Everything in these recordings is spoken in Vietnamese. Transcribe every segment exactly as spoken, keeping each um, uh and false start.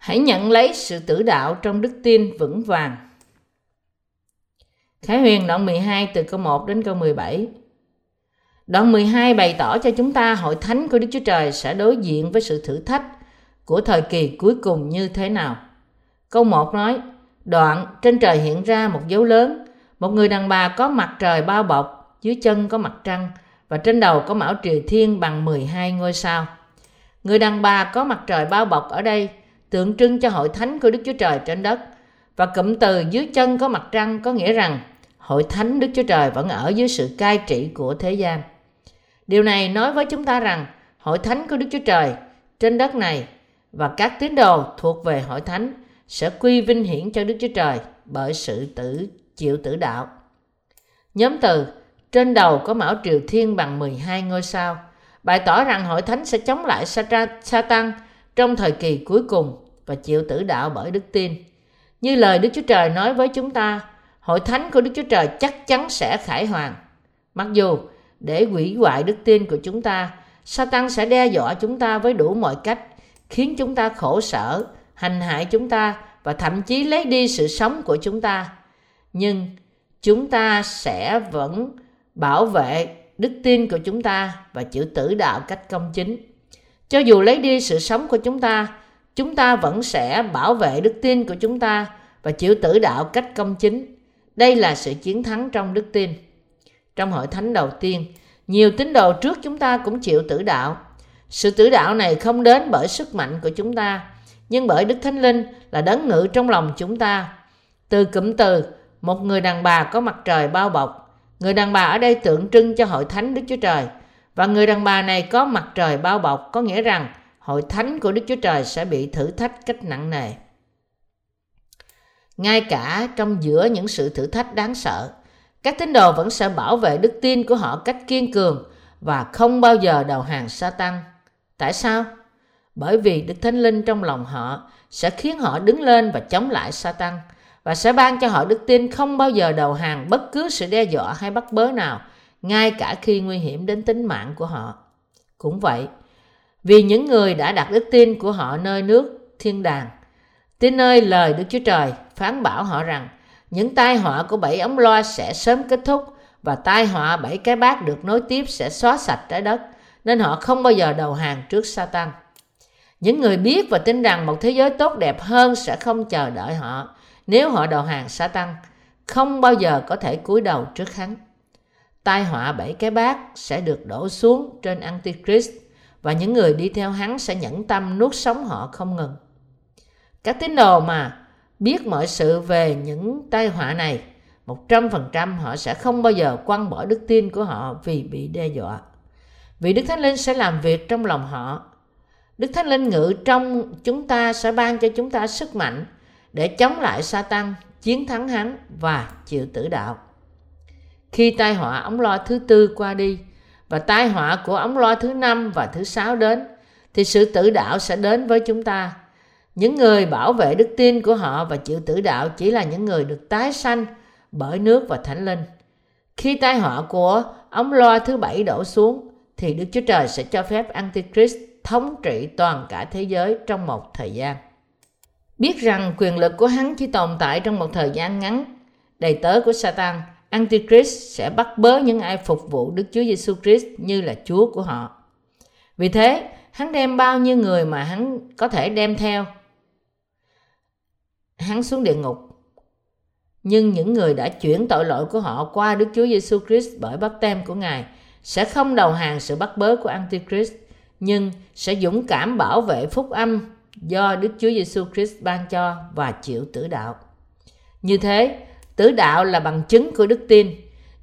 Hãy nhận lấy sự tử đạo trong đức tin vững vàng. Khải huyền đoạn mười hai từ câu một đến câu mười bảy. Đoạn mười hai bày tỏ cho chúng ta hội thánh của Đức Chúa Trời sẽ đối diện với sự thử thách của thời kỳ cuối cùng như thế nào. Câu một nói, đoạn trên trời hiện ra một dấu lớn, một người đàn bà có mặt trời bao bọc, dưới chân có mặt trăng và trên đầu có mão triều thiên bằng mười hai ngôi sao. Người đàn bà có mặt trời bao bọc ở đây tượng trưng cho hội thánh của Đức Chúa Trời trên đất, và cụm từ dưới chân có mặt trăng có nghĩa rằng hội thánh Đức Chúa Trời vẫn ở dưới sự cai trị của thế gian. Điều này nói với chúng ta rằng hội thánh của Đức Chúa Trời trên đất này và các tín đồ thuộc về hội thánh sẽ quy vinh hiển cho Đức Chúa Trời bởi sự tử chịu tử đạo. Nhóm từ trên đầu có mão triều thiên bằng mười hai ngôi sao bày tỏ rằng hội thánh sẽ chống lại Sa-tan trong thời kỳ cuối cùng và chịu tử đạo bởi đức tin. Như lời Đức Chúa Trời nói với chúng ta, hội thánh của Đức Chúa Trời chắc chắn sẽ khải hoàn. Mặc dù để hủy hoại đức tin của chúng ta, Sa-tan sẽ đe dọa chúng ta với đủ mọi cách, khiến chúng ta khổ sở, hành hại chúng ta và thậm chí lấy đi sự sống của chúng ta. Nhưng chúng ta sẽ vẫn bảo vệ đức tin của chúng ta và chịu tử đạo cách công chính. Cho dù lấy đi sự sống của chúng ta, chúng ta vẫn sẽ bảo vệ đức tin của chúng ta và chịu tử đạo cách công chính. Đây là sự chiến thắng trong đức tin. Trong hội thánh đầu tiên, nhiều tín đồ trước chúng ta cũng chịu tử đạo. Sự tử đạo này không đến bởi sức mạnh của chúng ta, nhưng bởi Đức Thánh Linh là đấng ngự trong lòng chúng ta. Từ cụm từ, một người đàn bà có mặt trời bao bọc. Người đàn bà ở đây tượng trưng cho hội thánh Đức Chúa Trời. Và người đàn bà này có mặt trời bao bọc có nghĩa rằng hội thánh của Đức Chúa Trời sẽ bị thử thách cách nặng nề. Ngay cả trong giữa những sự thử thách đáng sợ, các tín đồ vẫn sẽ bảo vệ đức tin của họ cách kiên cường và không bao giờ đầu hàng Sa-tan. Tại sao? Bởi vì Đức Thánh Linh trong lòng họ sẽ khiến họ đứng lên và chống lại Sa-tan và sẽ ban cho họ đức tin không bao giờ đầu hàng bất cứ sự đe dọa hay bắt bớ nào, ngay cả khi nguy hiểm đến tính mạng của họ. Cũng vậy, vì những người đã đặt đức tin của họ nơi nước thiên đàng, tin nơi lời Đức Chúa Trời phán bảo họ rằng những tai họa của bảy ống loa sẽ sớm kết thúc và tai họa bảy cái bát được nối tiếp sẽ xóa sạch trái đất, nên họ không bao giờ đầu hàng trước Sa-tan. Những người biết và tin rằng một thế giới tốt đẹp hơn sẽ không chờ đợi họ nếu họ đầu hàng Sa-tan, không bao giờ có thể cúi đầu trước hắn. Tai họa bảy cái bát sẽ được đổ xuống trên Antichrist và những người đi theo hắn sẽ nhẫn tâm nuốt sống họ không ngừng. Các tín đồ mà biết mọi sự về những tai họa này, một trăm phần trăm họ sẽ không bao giờ quăng bỏ đức tin của họ vì bị đe dọa. Vì Đức Thánh Linh sẽ làm việc trong lòng họ. Đức Thánh Linh ngự trong chúng ta sẽ ban cho chúng ta sức mạnh để chống lại Sa-tan, chiến thắng hắn và chịu tử đạo. Khi tai họa ống loa thứ tư qua đi và tai họa của ống loa thứ năm và thứ sáu đến, thì sự tử đạo sẽ đến với chúng ta. Những người bảo vệ đức tin của họ và chịu tử đạo chỉ là những người được tái sanh bởi nước và Thánh Linh. Khi tai họa của ống loa thứ bảy đổ xuống, thì Đức Chúa Trời sẽ cho phép Antichrist thống trị toàn cả thế giới trong một thời gian. Biết rằng quyền lực của hắn chỉ tồn tại trong một thời gian ngắn, đầy tớ của Sa-tan, Antichrist sẽ bắt bớ những ai phục vụ Đức Chúa Giê-xu Christ như là Chúa của họ. Vì thế, hắn đem bao nhiêu người mà hắn có thể đem theo hắn xuống địa ngục. Nhưng những người đã chuyển tội lỗi của họ qua Đức Chúa Giê-xu Christ bởi báp-têm của Ngài sẽ không đầu hàng sự bắt bớ của Antichrist, nhưng sẽ dũng cảm bảo vệ phúc âm do Đức Chúa Giê-xu Christ ban cho và chịu tử đạo. Như thế, tử đạo là bằng chứng của đức tin.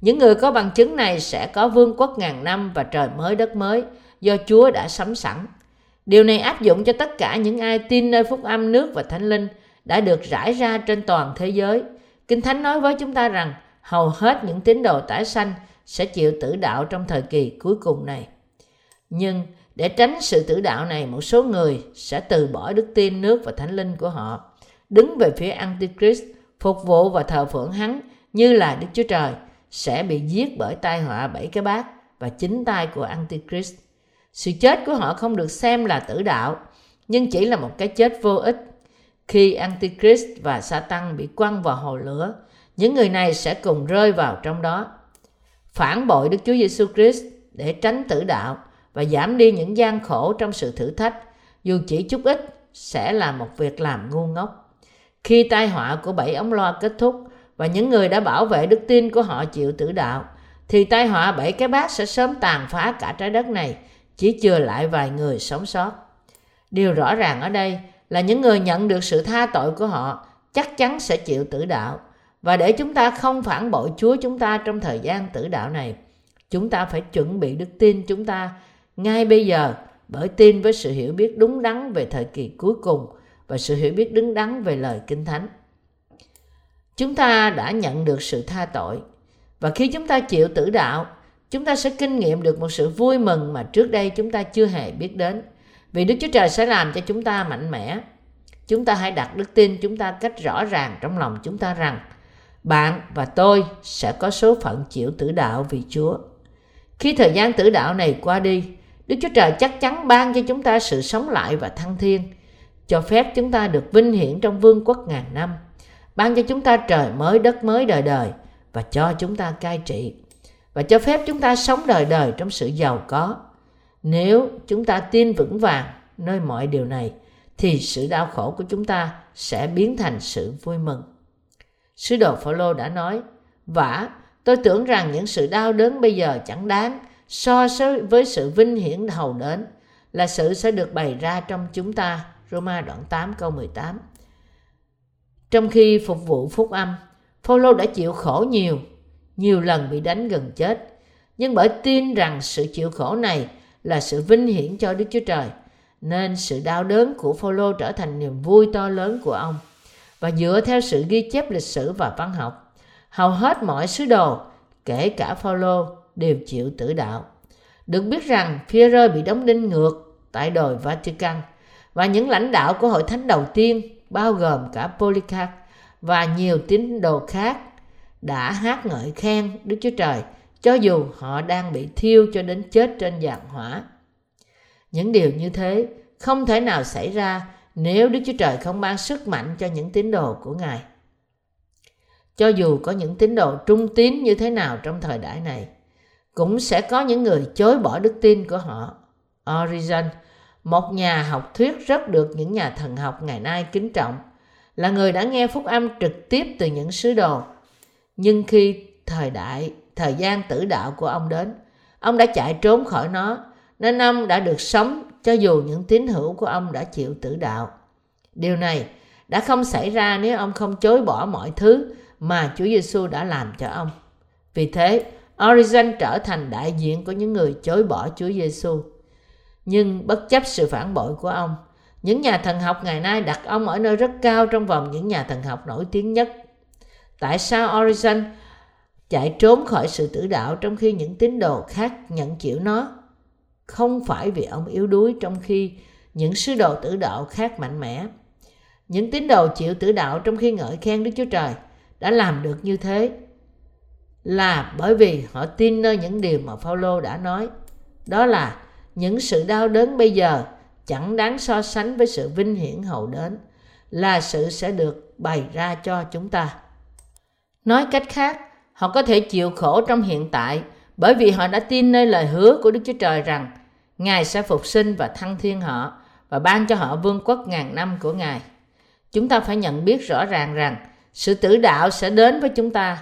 Những người có bằng chứng này sẽ có vương quốc ngàn năm và trời mới đất mới do Chúa đã sắm sẵn. Điều này áp dụng cho tất cả những ai tin nơi phúc âm nước và Thánh Linh đã được rải ra trên toàn thế giới. Kinh Thánh nói với chúng ta rằng hầu hết những tín đồ tái sanh sẽ chịu tử đạo trong thời kỳ cuối cùng này. Nhưng để tránh sự tử đạo này, một số người sẽ từ bỏ đức tin nước và Thánh Linh của họ, đứng về phía Antichrist, phục vụ và thờ phượng hắn như là Đức Chúa Trời, sẽ bị giết bởi tai họa bảy cái bát và chính tay của Antichrist. Sự chết của họ không được xem là tử đạo, nhưng chỉ là một cái chết vô ích. Khi Antichrist và Satan bị quăng vào hồ lửa, những người này sẽ cùng rơi vào trong đó. Phản bội Đức Chúa Giêsu Christ để tránh tử đạo và giảm đi những gian khổ trong sự thử thách, dù chỉ chút ít, sẽ là một việc làm ngu ngốc. Khi tai họa của bảy ống loa kết thúc và những người đã bảo vệ đức tin của họ chịu tử đạo, thì tai họa bảy cái bát sẽ sớm tàn phá cả trái đất này, chỉ chừa lại vài người sống sót. Điều rõ ràng ở đây là những người nhận được sự tha tội của họ chắc chắn sẽ chịu tử đạo. Và để chúng ta không phản bội Chúa chúng ta trong thời gian tử đạo này, chúng ta phải chuẩn bị đức tin chúng ta ngay bây giờ bởi tin với sự hiểu biết đúng đắn về thời kỳ cuối cùng và sự hiểu biết đúng đắn về lời Kinh Thánh. Chúng ta đã nhận được sự tha tội, và khi chúng ta chịu tử đạo, chúng ta sẽ kinh nghiệm được một sự vui mừng mà trước đây chúng ta chưa hề biết đến, vì Đức Chúa Trời sẽ làm cho chúng ta mạnh mẽ. Chúng ta hãy đặt đức tin chúng ta cách rõ ràng trong lòng chúng ta rằng bạn và tôi sẽ có số phận chịu tử đạo vì Chúa. Khi thời gian tử đạo này qua đi, Đức Chúa Trời chắc chắn ban cho chúng ta sự sống lại và thăng thiên, cho phép chúng ta được vinh hiển trong vương quốc ngàn năm, ban cho chúng ta trời mới đất mới đời đời và cho chúng ta cai trị, và cho phép chúng ta sống đời đời trong sự giàu có. Nếu chúng ta tin vững vàng nơi mọi điều này, thì sự đau khổ của chúng ta sẽ biến thành sự vui mừng. Sứ đồ Phao-lô đã nói: "Vả, tôi tưởng rằng những sự đau đớn bây giờ chẳng đáng so với sự vinh hiển hầu đến, là sự sẽ được bày ra trong chúng ta." Roma đoạn tám câu mười tám. Trong khi phục vụ phúc âm, Phao-lô đã chịu khổ nhiều, nhiều lần bị đánh gần chết, nhưng bởi tin rằng sự chịu khổ này là sự vinh hiển cho Đức Chúa Trời, nên sự đau đớn của Phao-lô trở thành niềm vui to lớn của ông. Và dựa theo sự ghi chép lịch sử và văn học, hầu hết mọi sứ đồ, kể cả Phao-lô, đều chịu tử đạo. Được biết rằng Phi-e-rơ bị đóng đinh ngược tại đồi Vatican, và những lãnh đạo của hội thánh đầu tiên, bao gồm cả Polycarp và nhiều tín đồ khác, đã hát ngợi khen Đức Chúa Trời, cho dù họ đang bị thiêu cho đến chết trên giàn hỏa. Những điều như thế không thể nào xảy ra nếu Đức Chúa Trời không ban sức mạnh cho những tín đồ của Ngài. Cho dù có những tín đồ trung tín như thế nào trong thời đại này, cũng sẽ có những người chối bỏ đức tin của họ. Origen, một nhà học thuyết rất được những nhà thần học ngày nay kính trọng, là người đã nghe phúc âm trực tiếp từ những sứ đồ. Nhưng khi thời đại, thời gian tử đạo của ông đến, ông đã chạy trốn khỏi nó, nên ông đã được sống cho dù những tín hữu của ông đã chịu tử đạo. Điều này đã không xảy ra nếu ông không chối bỏ mọi thứ mà Chúa Giêsu đã làm cho ông. Vì thế, Origen trở thành đại diện của những người chối bỏ Chúa Giêsu. Nhưng bất chấp sự phản bội của ông, những nhà thần học ngày nay đặt ông ở nơi rất cao trong vòng những nhà thần học nổi tiếng nhất. Tại sao Origen chạy trốn khỏi sự tử đạo trong khi những tín đồ khác nhận chịu nó? Không phải vì ông yếu đuối trong khi những sứ đồ tử đạo khác mạnh mẽ. Những tín đồ chịu tử đạo trong khi ngợi khen Đức Chúa Trời đã làm được như thế là bởi vì họ tin nơi những điều mà Phao-lô đã nói, đó là những sự đau đớn bây giờ chẳng đáng so sánh với sự vinh hiển hầu đến, là sự sẽ được bày ra cho chúng ta. Nói cách khác, họ có thể chịu khổ trong hiện tại bởi vì họ đã tin nơi lời hứa của Đức Chúa Trời rằng Ngài sẽ phục sinh và thăng thiên họ và ban cho họ vương quốc ngàn năm của Ngài. Chúng ta phải nhận biết rõ ràng rằng sự tử đạo sẽ đến với chúng ta.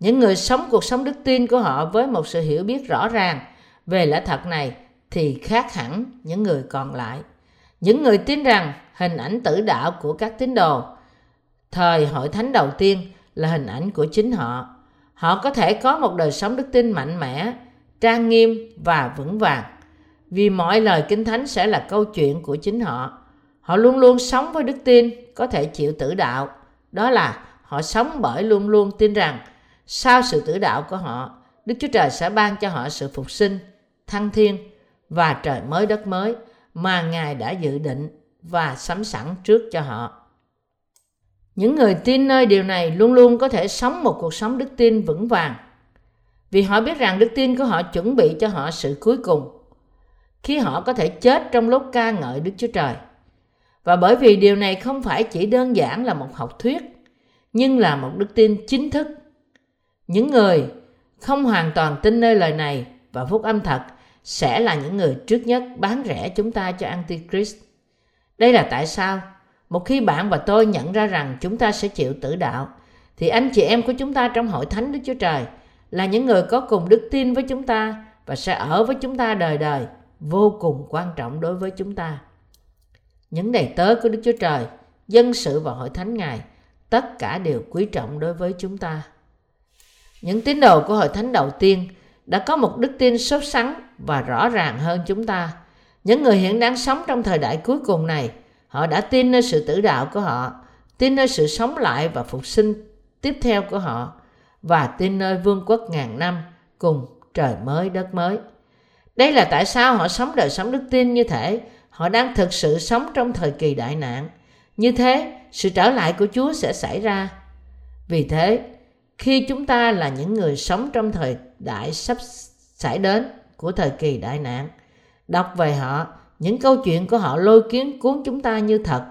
Những người sống cuộc sống đức tin của họ với một sự hiểu biết rõ ràng về lẽ thật này thì khác hẳn những người còn lại. Những người tin rằng hình ảnh tử đạo của các tín đồ thời hội thánh đầu tiên là hình ảnh của chính họ. Họ có thể có một đời sống đức tin mạnh mẽ, trang nghiêm và vững vàng, vì mọi lời Kinh Thánh sẽ là câu chuyện của chính họ. Họ luôn luôn sống với đức tin, có thể chịu tử đạo. Đó là họ sống bởi luôn luôn tin rằng sau sự tử đạo của họ, Đức Chúa Trời sẽ ban cho họ sự phục sinh, thăng thiên và trời mới đất mới mà Ngài đã dự định và sắm sẵn trước cho họ. Những người tin nơi điều này luôn luôn có thể sống một cuộc sống đức tin vững vàng, vì họ biết rằng đức tin của họ chuẩn bị cho họ sự cuối cùng, khi họ có thể chết trong lúc ca ngợi Đức Chúa Trời. Và bởi vì điều này không phải chỉ đơn giản là một học thuyết, nhưng là một đức tin chính thức. Những người không hoàn toàn tin nơi lời này và phúc âm thật sẽ là những người trước nhất bán rẻ chúng ta cho Antichrist. Đây là tại sao một khi bạn và tôi nhận ra rằng chúng ta sẽ chịu tử đạo, thì anh chị em của chúng ta trong hội thánh Đức Chúa Trời là những người có cùng đức tin với chúng ta và sẽ ở với chúng ta đời đời, vô cùng quan trọng đối với chúng ta. Những đầy tớ của Đức Chúa Trời, dân sự và hội thánh Ngài, tất cả đều quý trọng đối với chúng ta. Những tín đồ của hội thánh đầu tiên đã có một đức tin sốt sắng và rõ ràng hơn chúng ta. Những người hiện đang sống trong thời đại cuối cùng này, họ đã tin nơi sự tử đạo của họ, tin nơi sự sống lại và phục sinh tiếp theo của họ, và tin nơi vương quốc ngàn năm cùng trời mới đất mới. Đây là tại sao họ sống đời sống đức tin như thể họ đang thực sự sống trong thời kỳ đại nạn. Như thế, sự trở lại của Chúa sẽ xảy ra. Vì thế, khi chúng ta là những người sống trong thời đại sắp xảy đến của thời kỳ đại nạn, đọc về họ, những câu chuyện của họ lôi cuốn cuốn chúng ta như thật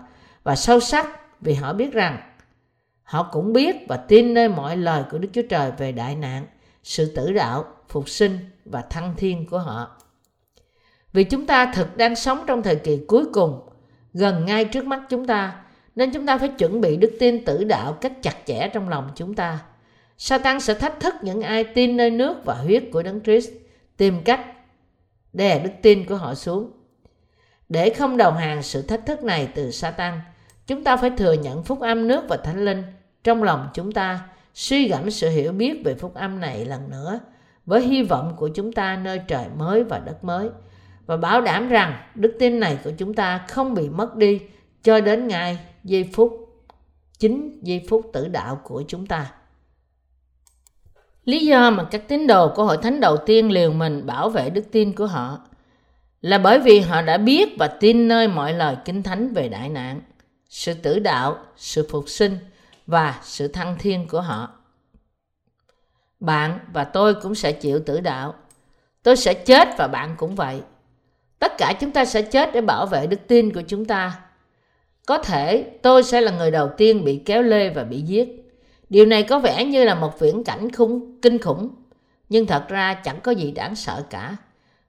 và sâu sắc, vì họ biết rằng họ cũng biết và tin nơi mọi lời của Đức Chúa Trời về đại nạn, sự tử đạo, phục sinh và thăng thiên của họ. Vì chúng ta thực đang sống trong thời kỳ cuối cùng, gần ngay trước mắt chúng ta, nên chúng ta phải chuẩn bị đức tin tử đạo cách chặt chẽ trong lòng chúng ta. Satan sẽ thách thức những ai tin nơi nước và huyết của Đấng Christ, tìm cách đè đức tin của họ xuống. Để không đầu hàng sự thách thức này từ Satan, chúng ta phải thừa nhận phúc âm nước và thánh linh trong lòng chúng ta, suy gẫm sự hiểu biết về phúc âm này lần nữa, với hy vọng của chúng ta nơi trời mới và đất mới, và bảo đảm rằng đức tin này của chúng ta không bị mất đi cho đến ngày giây phút, chính giây phút tử đạo của chúng ta. Lý do mà các tín đồ của hội thánh đầu tiên liều mình bảo vệ đức tin của họ là bởi vì họ đã biết và tin nơi mọi lời Kinh Thánh về đại nạn, sự tử đạo, sự phục sinh và sự thăng thiên của họ. Bạn và tôi cũng sẽ chịu tử đạo. Tôi sẽ chết và bạn cũng vậy. Tất cả chúng ta sẽ chết để bảo vệ đức tin của chúng ta. Có thể tôi sẽ là người đầu tiên bị kéo lê và bị giết. Điều này có vẻ như là một viễn cảnh khủng, kinh khủng, nhưng thật ra chẳng có gì đáng sợ cả.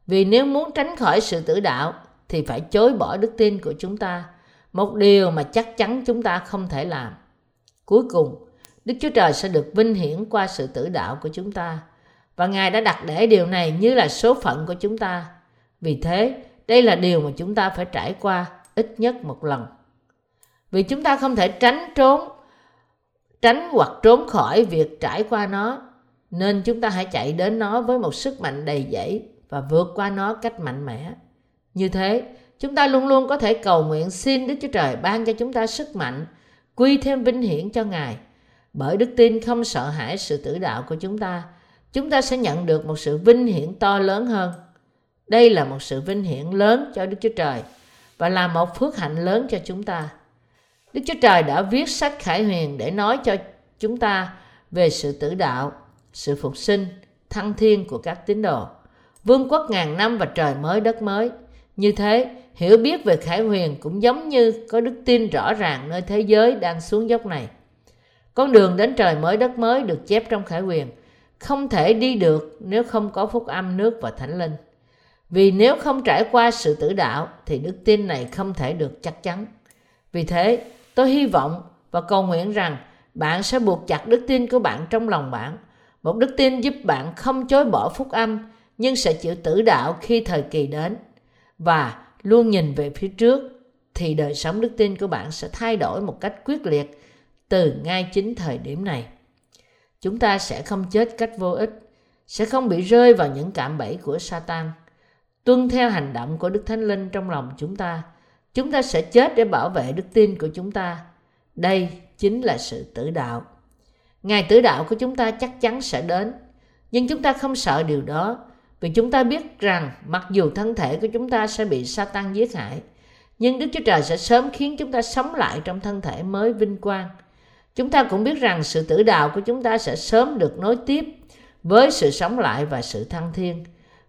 Vì nếu muốn tránh khỏi sự tử đạo thì phải chối bỏ đức tin của chúng ta, một điều mà chắc chắn chúng ta không thể làm. Cuối cùng, Đức Chúa Trời sẽ được vinh hiển qua sự tử đạo của chúng ta, và Ngài đã đặt để điều này như là số phận của chúng ta. Vì thế, đây là điều mà chúng ta phải trải qua ít nhất một lần. Vì chúng ta không thể tránh trốn tránh hoặc trốn khỏi việc trải qua nó, nên chúng ta hãy chạy đến nó với một sức mạnh đầy dẫy và vượt qua nó cách mạnh mẽ. Như thế, chúng ta luôn luôn có thể cầu nguyện xin Đức Chúa Trời ban cho chúng ta sức mạnh, quy thêm vinh hiển cho Ngài. Bởi đức tin không sợ hãi sự tử đạo của chúng ta, chúng ta sẽ nhận được một sự vinh hiển to lớn hơn. Đây là một sự vinh hiển lớn cho Đức Chúa Trời và là một phước hạnh lớn cho chúng ta. Đức Chúa Trời đã viết sách Khải huyền để nói cho chúng ta về sự tử đạo, sự phục sinh, thăng thiên của các tín đồ, vương quốc ngàn năm và trời mới đất mới. Như thế, hiểu biết về Khải huyền cũng giống như có đức tin rõ ràng nơi thế giới đang xuống dốc này. Con đường đến trời mới đất mới được chép trong Khải huyền không thể đi được nếu không có phúc âm nước và thánh linh. Vì nếu không trải qua sự tử đạo thì đức tin này không thể được chắc chắn. Vì thế, tôi hy vọng và cầu nguyện rằng bạn sẽ buộc chặt đức tin của bạn trong lòng bạn. Một đức tin giúp bạn không chối bỏ phúc âm, nhưng sẽ chịu tử đạo khi thời kỳ đến. Và luôn nhìn về phía trước, thì đời sống đức tin của bạn sẽ thay đổi một cách quyết liệt từ ngay chính thời điểm này. Chúng ta sẽ không chết cách vô ích, sẽ không bị rơi vào những cạm bẫy của Satan. Tuân theo hành động của Đức Thánh Linh trong lòng chúng ta, chúng ta sẽ chết để bảo vệ đức tin của chúng ta. Đây chính là sự tử đạo. Ngày tử đạo của chúng ta chắc chắn sẽ đến, nhưng chúng ta không sợ điều đó, vì chúng ta biết rằng mặc dù thân thể của chúng ta sẽ bị Satan giết hại, nhưng Đức Chúa Trời sẽ sớm khiến chúng ta sống lại trong thân thể mới vinh quang. Chúng ta cũng biết rằng sự tử đạo của chúng ta sẽ sớm được nối tiếp với sự sống lại và sự thăng thiên,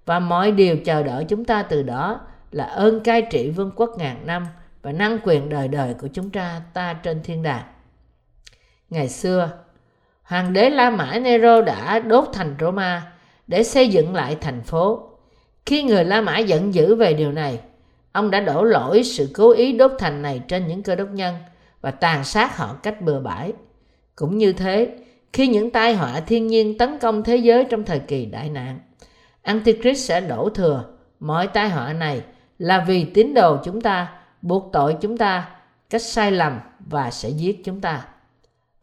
và mọi điều chờ đợi chúng ta từ đó là ơn cai trị vương quốc ngàn năm và năng quyền đời đời của chúng ta ta trên thiên đàng. Ngày xưa, hoàng đế La Mã Nero đã đốt thành Roma để xây dựng lại thành phố. Khi người La Mã giận dữ về điều này, ông đã đổ lỗi sự cố ý đốt thành này trên những cơ đốc nhân và tàn sát họ cách bừa bãi. Cũng như thế, khi những tai họa thiên nhiên tấn công thế giới trong thời kỳ đại nạn, Antichrist sẽ đổ thừa mọi tai họa này là vì tín đồ chúng ta, buộc tội chúng ta, cách sai lầm và sẽ giết chúng ta.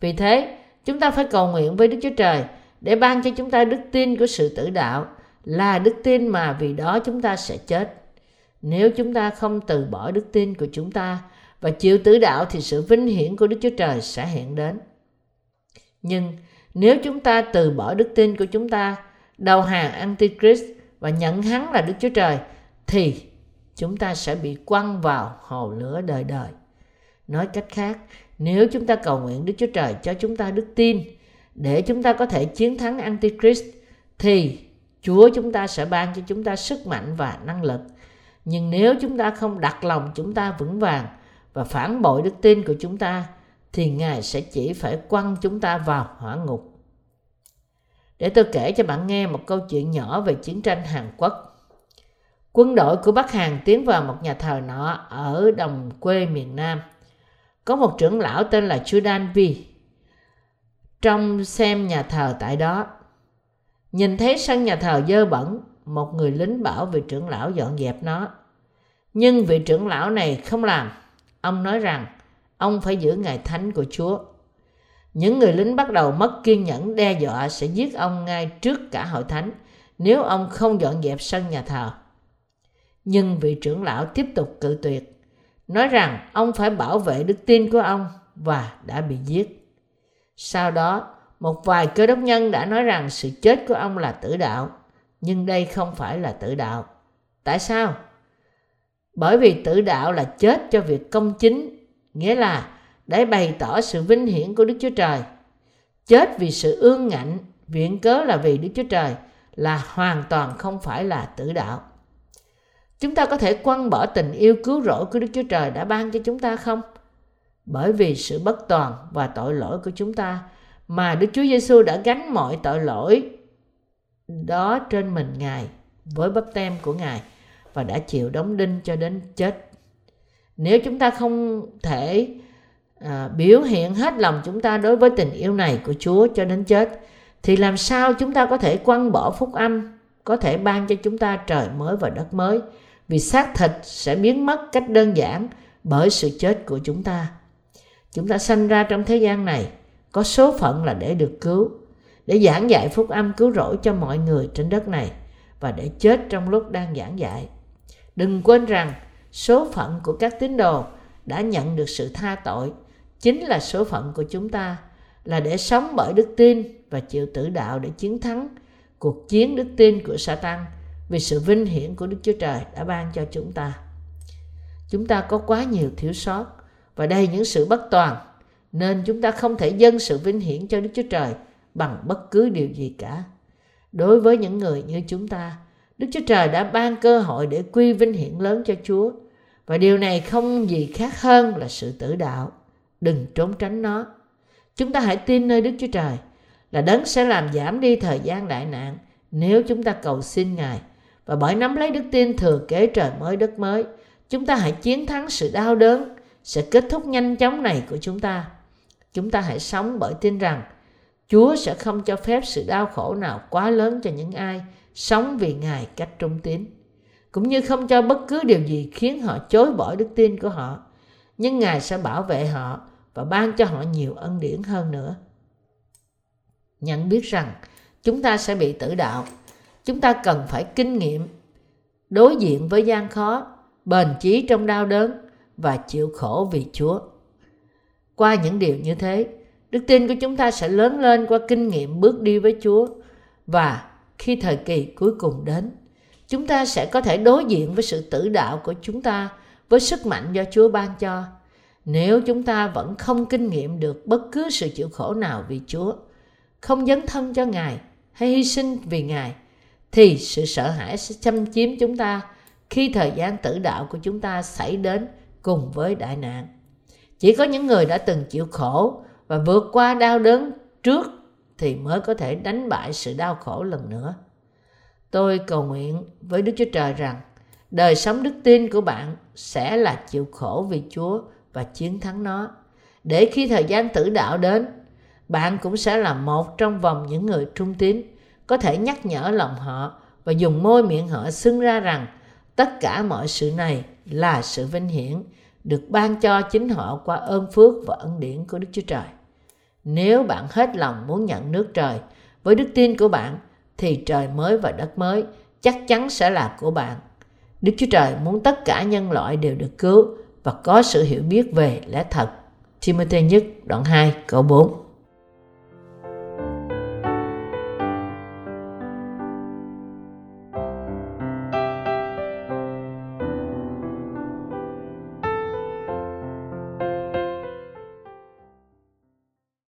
Vì thế, chúng ta phải cầu nguyện với Đức Chúa Trời để ban cho chúng ta đức tin của sự tử đạo, là đức tin mà vì đó chúng ta sẽ chết. Nếu chúng ta không từ bỏ đức tin của chúng ta và chịu tử đạo thì sự vinh hiển của Đức Chúa Trời sẽ hiện đến. Nhưng nếu chúng ta từ bỏ đức tin của chúng ta, đầu hàng Antichrist và nhận hắn là Đức Chúa Trời, thì chúng ta sẽ bị quăng vào hồ lửa đời đời. Nói cách khác, nếu chúng ta cầu nguyện Đức Chúa Trời cho chúng ta đức tin để chúng ta có thể chiến thắng Antichrist, thì Chúa chúng ta sẽ ban cho chúng ta sức mạnh và năng lực. Nhưng nếu chúng ta không đặt lòng chúng ta vững vàng và phản bội đức tin của chúng ta, thì Ngài sẽ chỉ phải quăng chúng ta vào hỏa ngục. Để tôi kể cho bạn nghe một câu chuyện nhỏ về chiến tranh Hàn Quốc. Quân đội của Bắc Hàn tiến vào một nhà thờ nọ ở đồng quê miền Nam. Có một trưởng lão tên là Chudan Vi trông xem nhà thờ tại đó. Nhìn thấy sân nhà thờ dơ bẩn, một người lính bảo vị trưởng lão dọn dẹp nó. Nhưng vị trưởng lão này không làm. Ông nói rằng ông phải giữ ngày thánh của Chúa. Những người lính bắt đầu mất kiên nhẫn, đe dọa sẽ giết ông ngay trước cả hội thánh nếu ông không dọn dẹp sân nhà thờ. Nhưng vị trưởng lão tiếp tục cự tuyệt, nói rằng ông phải bảo vệ đức tin của ông và đã bị giết. Sau đó, một vài cơ đốc nhân đã nói rằng sự chết của ông là tử đạo, nhưng đây không phải là tử đạo. Tại sao? Bởi vì tử đạo là chết cho việc công chính, nghĩa là để bày tỏ sự vinh hiển của Đức Chúa Trời. Chết vì sự ương ngạnh, viện cớ là vì Đức Chúa Trời, là hoàn toàn không phải là tử đạo. Chúng ta có thể quăng bỏ tình yêu cứu rỗi của Đức Chúa Trời đã ban cho chúng ta không? Bởi vì sự bất toàn và tội lỗi của chúng ta mà Đức Chúa Giêsu đã gánh mọi tội lỗi đó trên mình Ngài với bắp tem của Ngài và đã chịu đóng đinh cho đến chết. Nếu chúng ta không thể à, biểu hiện hết lòng chúng ta đối với tình yêu này của Chúa cho đến chết, thì làm sao chúng ta có thể quăng bỏ phúc âm có thể ban cho chúng ta trời mới và đất mới, vì xác thịt sẽ biến mất cách đơn giản bởi sự chết của chúng ta. Chúng ta sanh ra trong thế gian này có số phận là để được cứu, để giảng dạy phúc âm cứu rỗi cho mọi người trên đất này và để chết trong lúc đang giảng dạy. Đừng quên rằng số phận của các tín đồ đã nhận được sự tha tội chính là số phận của chúng ta, là để sống bởi đức tin và chịu tử đạo để chiến thắng cuộc chiến đức tin của Sa-tan, vì sự vinh hiển của Đức Chúa Trời đã ban cho chúng ta. Chúng ta có quá nhiều thiếu sót và đây những sự bất toàn, nên chúng ta không thể dâng sự vinh hiển cho Đức Chúa Trời bằng bất cứ điều gì cả. Đối với những người như chúng ta, Đức Chúa Trời đã ban cơ hội để quy vinh hiển lớn cho Chúa, và điều này không gì khác hơn là sự tử đạo. Đừng trốn tránh nó. Chúng ta hãy tin nơi Đức Chúa Trời là Đấng sẽ làm giảm đi thời gian đại nạn nếu chúng ta cầu xin Ngài. Và bởi nắm lấy đức tin thừa kế trời mới đất mới, chúng ta hãy chiến thắng sự đau đớn sẽ kết thúc nhanh chóng này của chúng ta. Chúng ta hãy sống bởi tin rằng Chúa sẽ không cho phép sự đau khổ nào quá lớn cho những ai sống vì Ngài cách trung tín, cũng như không cho bất cứ điều gì khiến họ chối bỏ đức tin của họ. Nhưng Ngài sẽ bảo vệ họ và ban cho họ nhiều ân điển hơn nữa. Nhận biết rằng chúng ta sẽ bị tử đạo, chúng ta cần phải kinh nghiệm đối diện với gian khó, bền chí trong đau đớn và chịu khổ vì Chúa. Qua những điều như thế, đức tin của chúng ta sẽ lớn lên qua kinh nghiệm bước đi với Chúa, và khi thời kỳ cuối cùng đến, chúng ta sẽ có thể đối diện với sự tử đạo của chúng ta với sức mạnh do Chúa ban cho. Nếu chúng ta vẫn không kinh nghiệm được bất cứ sự chịu khổ nào vì Chúa, không dấn thân cho Ngài hay hy sinh vì Ngài, thì sự sợ hãi sẽ xâm chiếm chúng ta khi thời gian tử đạo của chúng ta xảy đến cùng với đại nạn. Chỉ có những người đã từng chịu khổ và vượt qua đau đớn trước thì mới có thể đánh bại sự đau khổ lần nữa. Tôi cầu nguyện với Đức Chúa Trời rằng đời sống đức tin của bạn sẽ là chịu khổ vì Chúa và chiến thắng nó. Để khi thời gian tử đạo đến, bạn cũng sẽ là một trong vòng những người trung tín, có thể nhắc nhở lòng họ và dùng môi miệng họ xưng ra rằng tất cả mọi sự này là sự vinh hiển, được ban cho chính họ qua ơn phước và ân điển của Đức Chúa Trời. Nếu bạn hết lòng muốn nhận nước trời với đức tin của bạn, thì trời mới và đất mới chắc chắn sẽ là của bạn. Đức Chúa Trời muốn tất cả nhân loại đều được cứu và có sự hiểu biết về lẽ thật. Timôthê nhất đoạn hai câu bốn.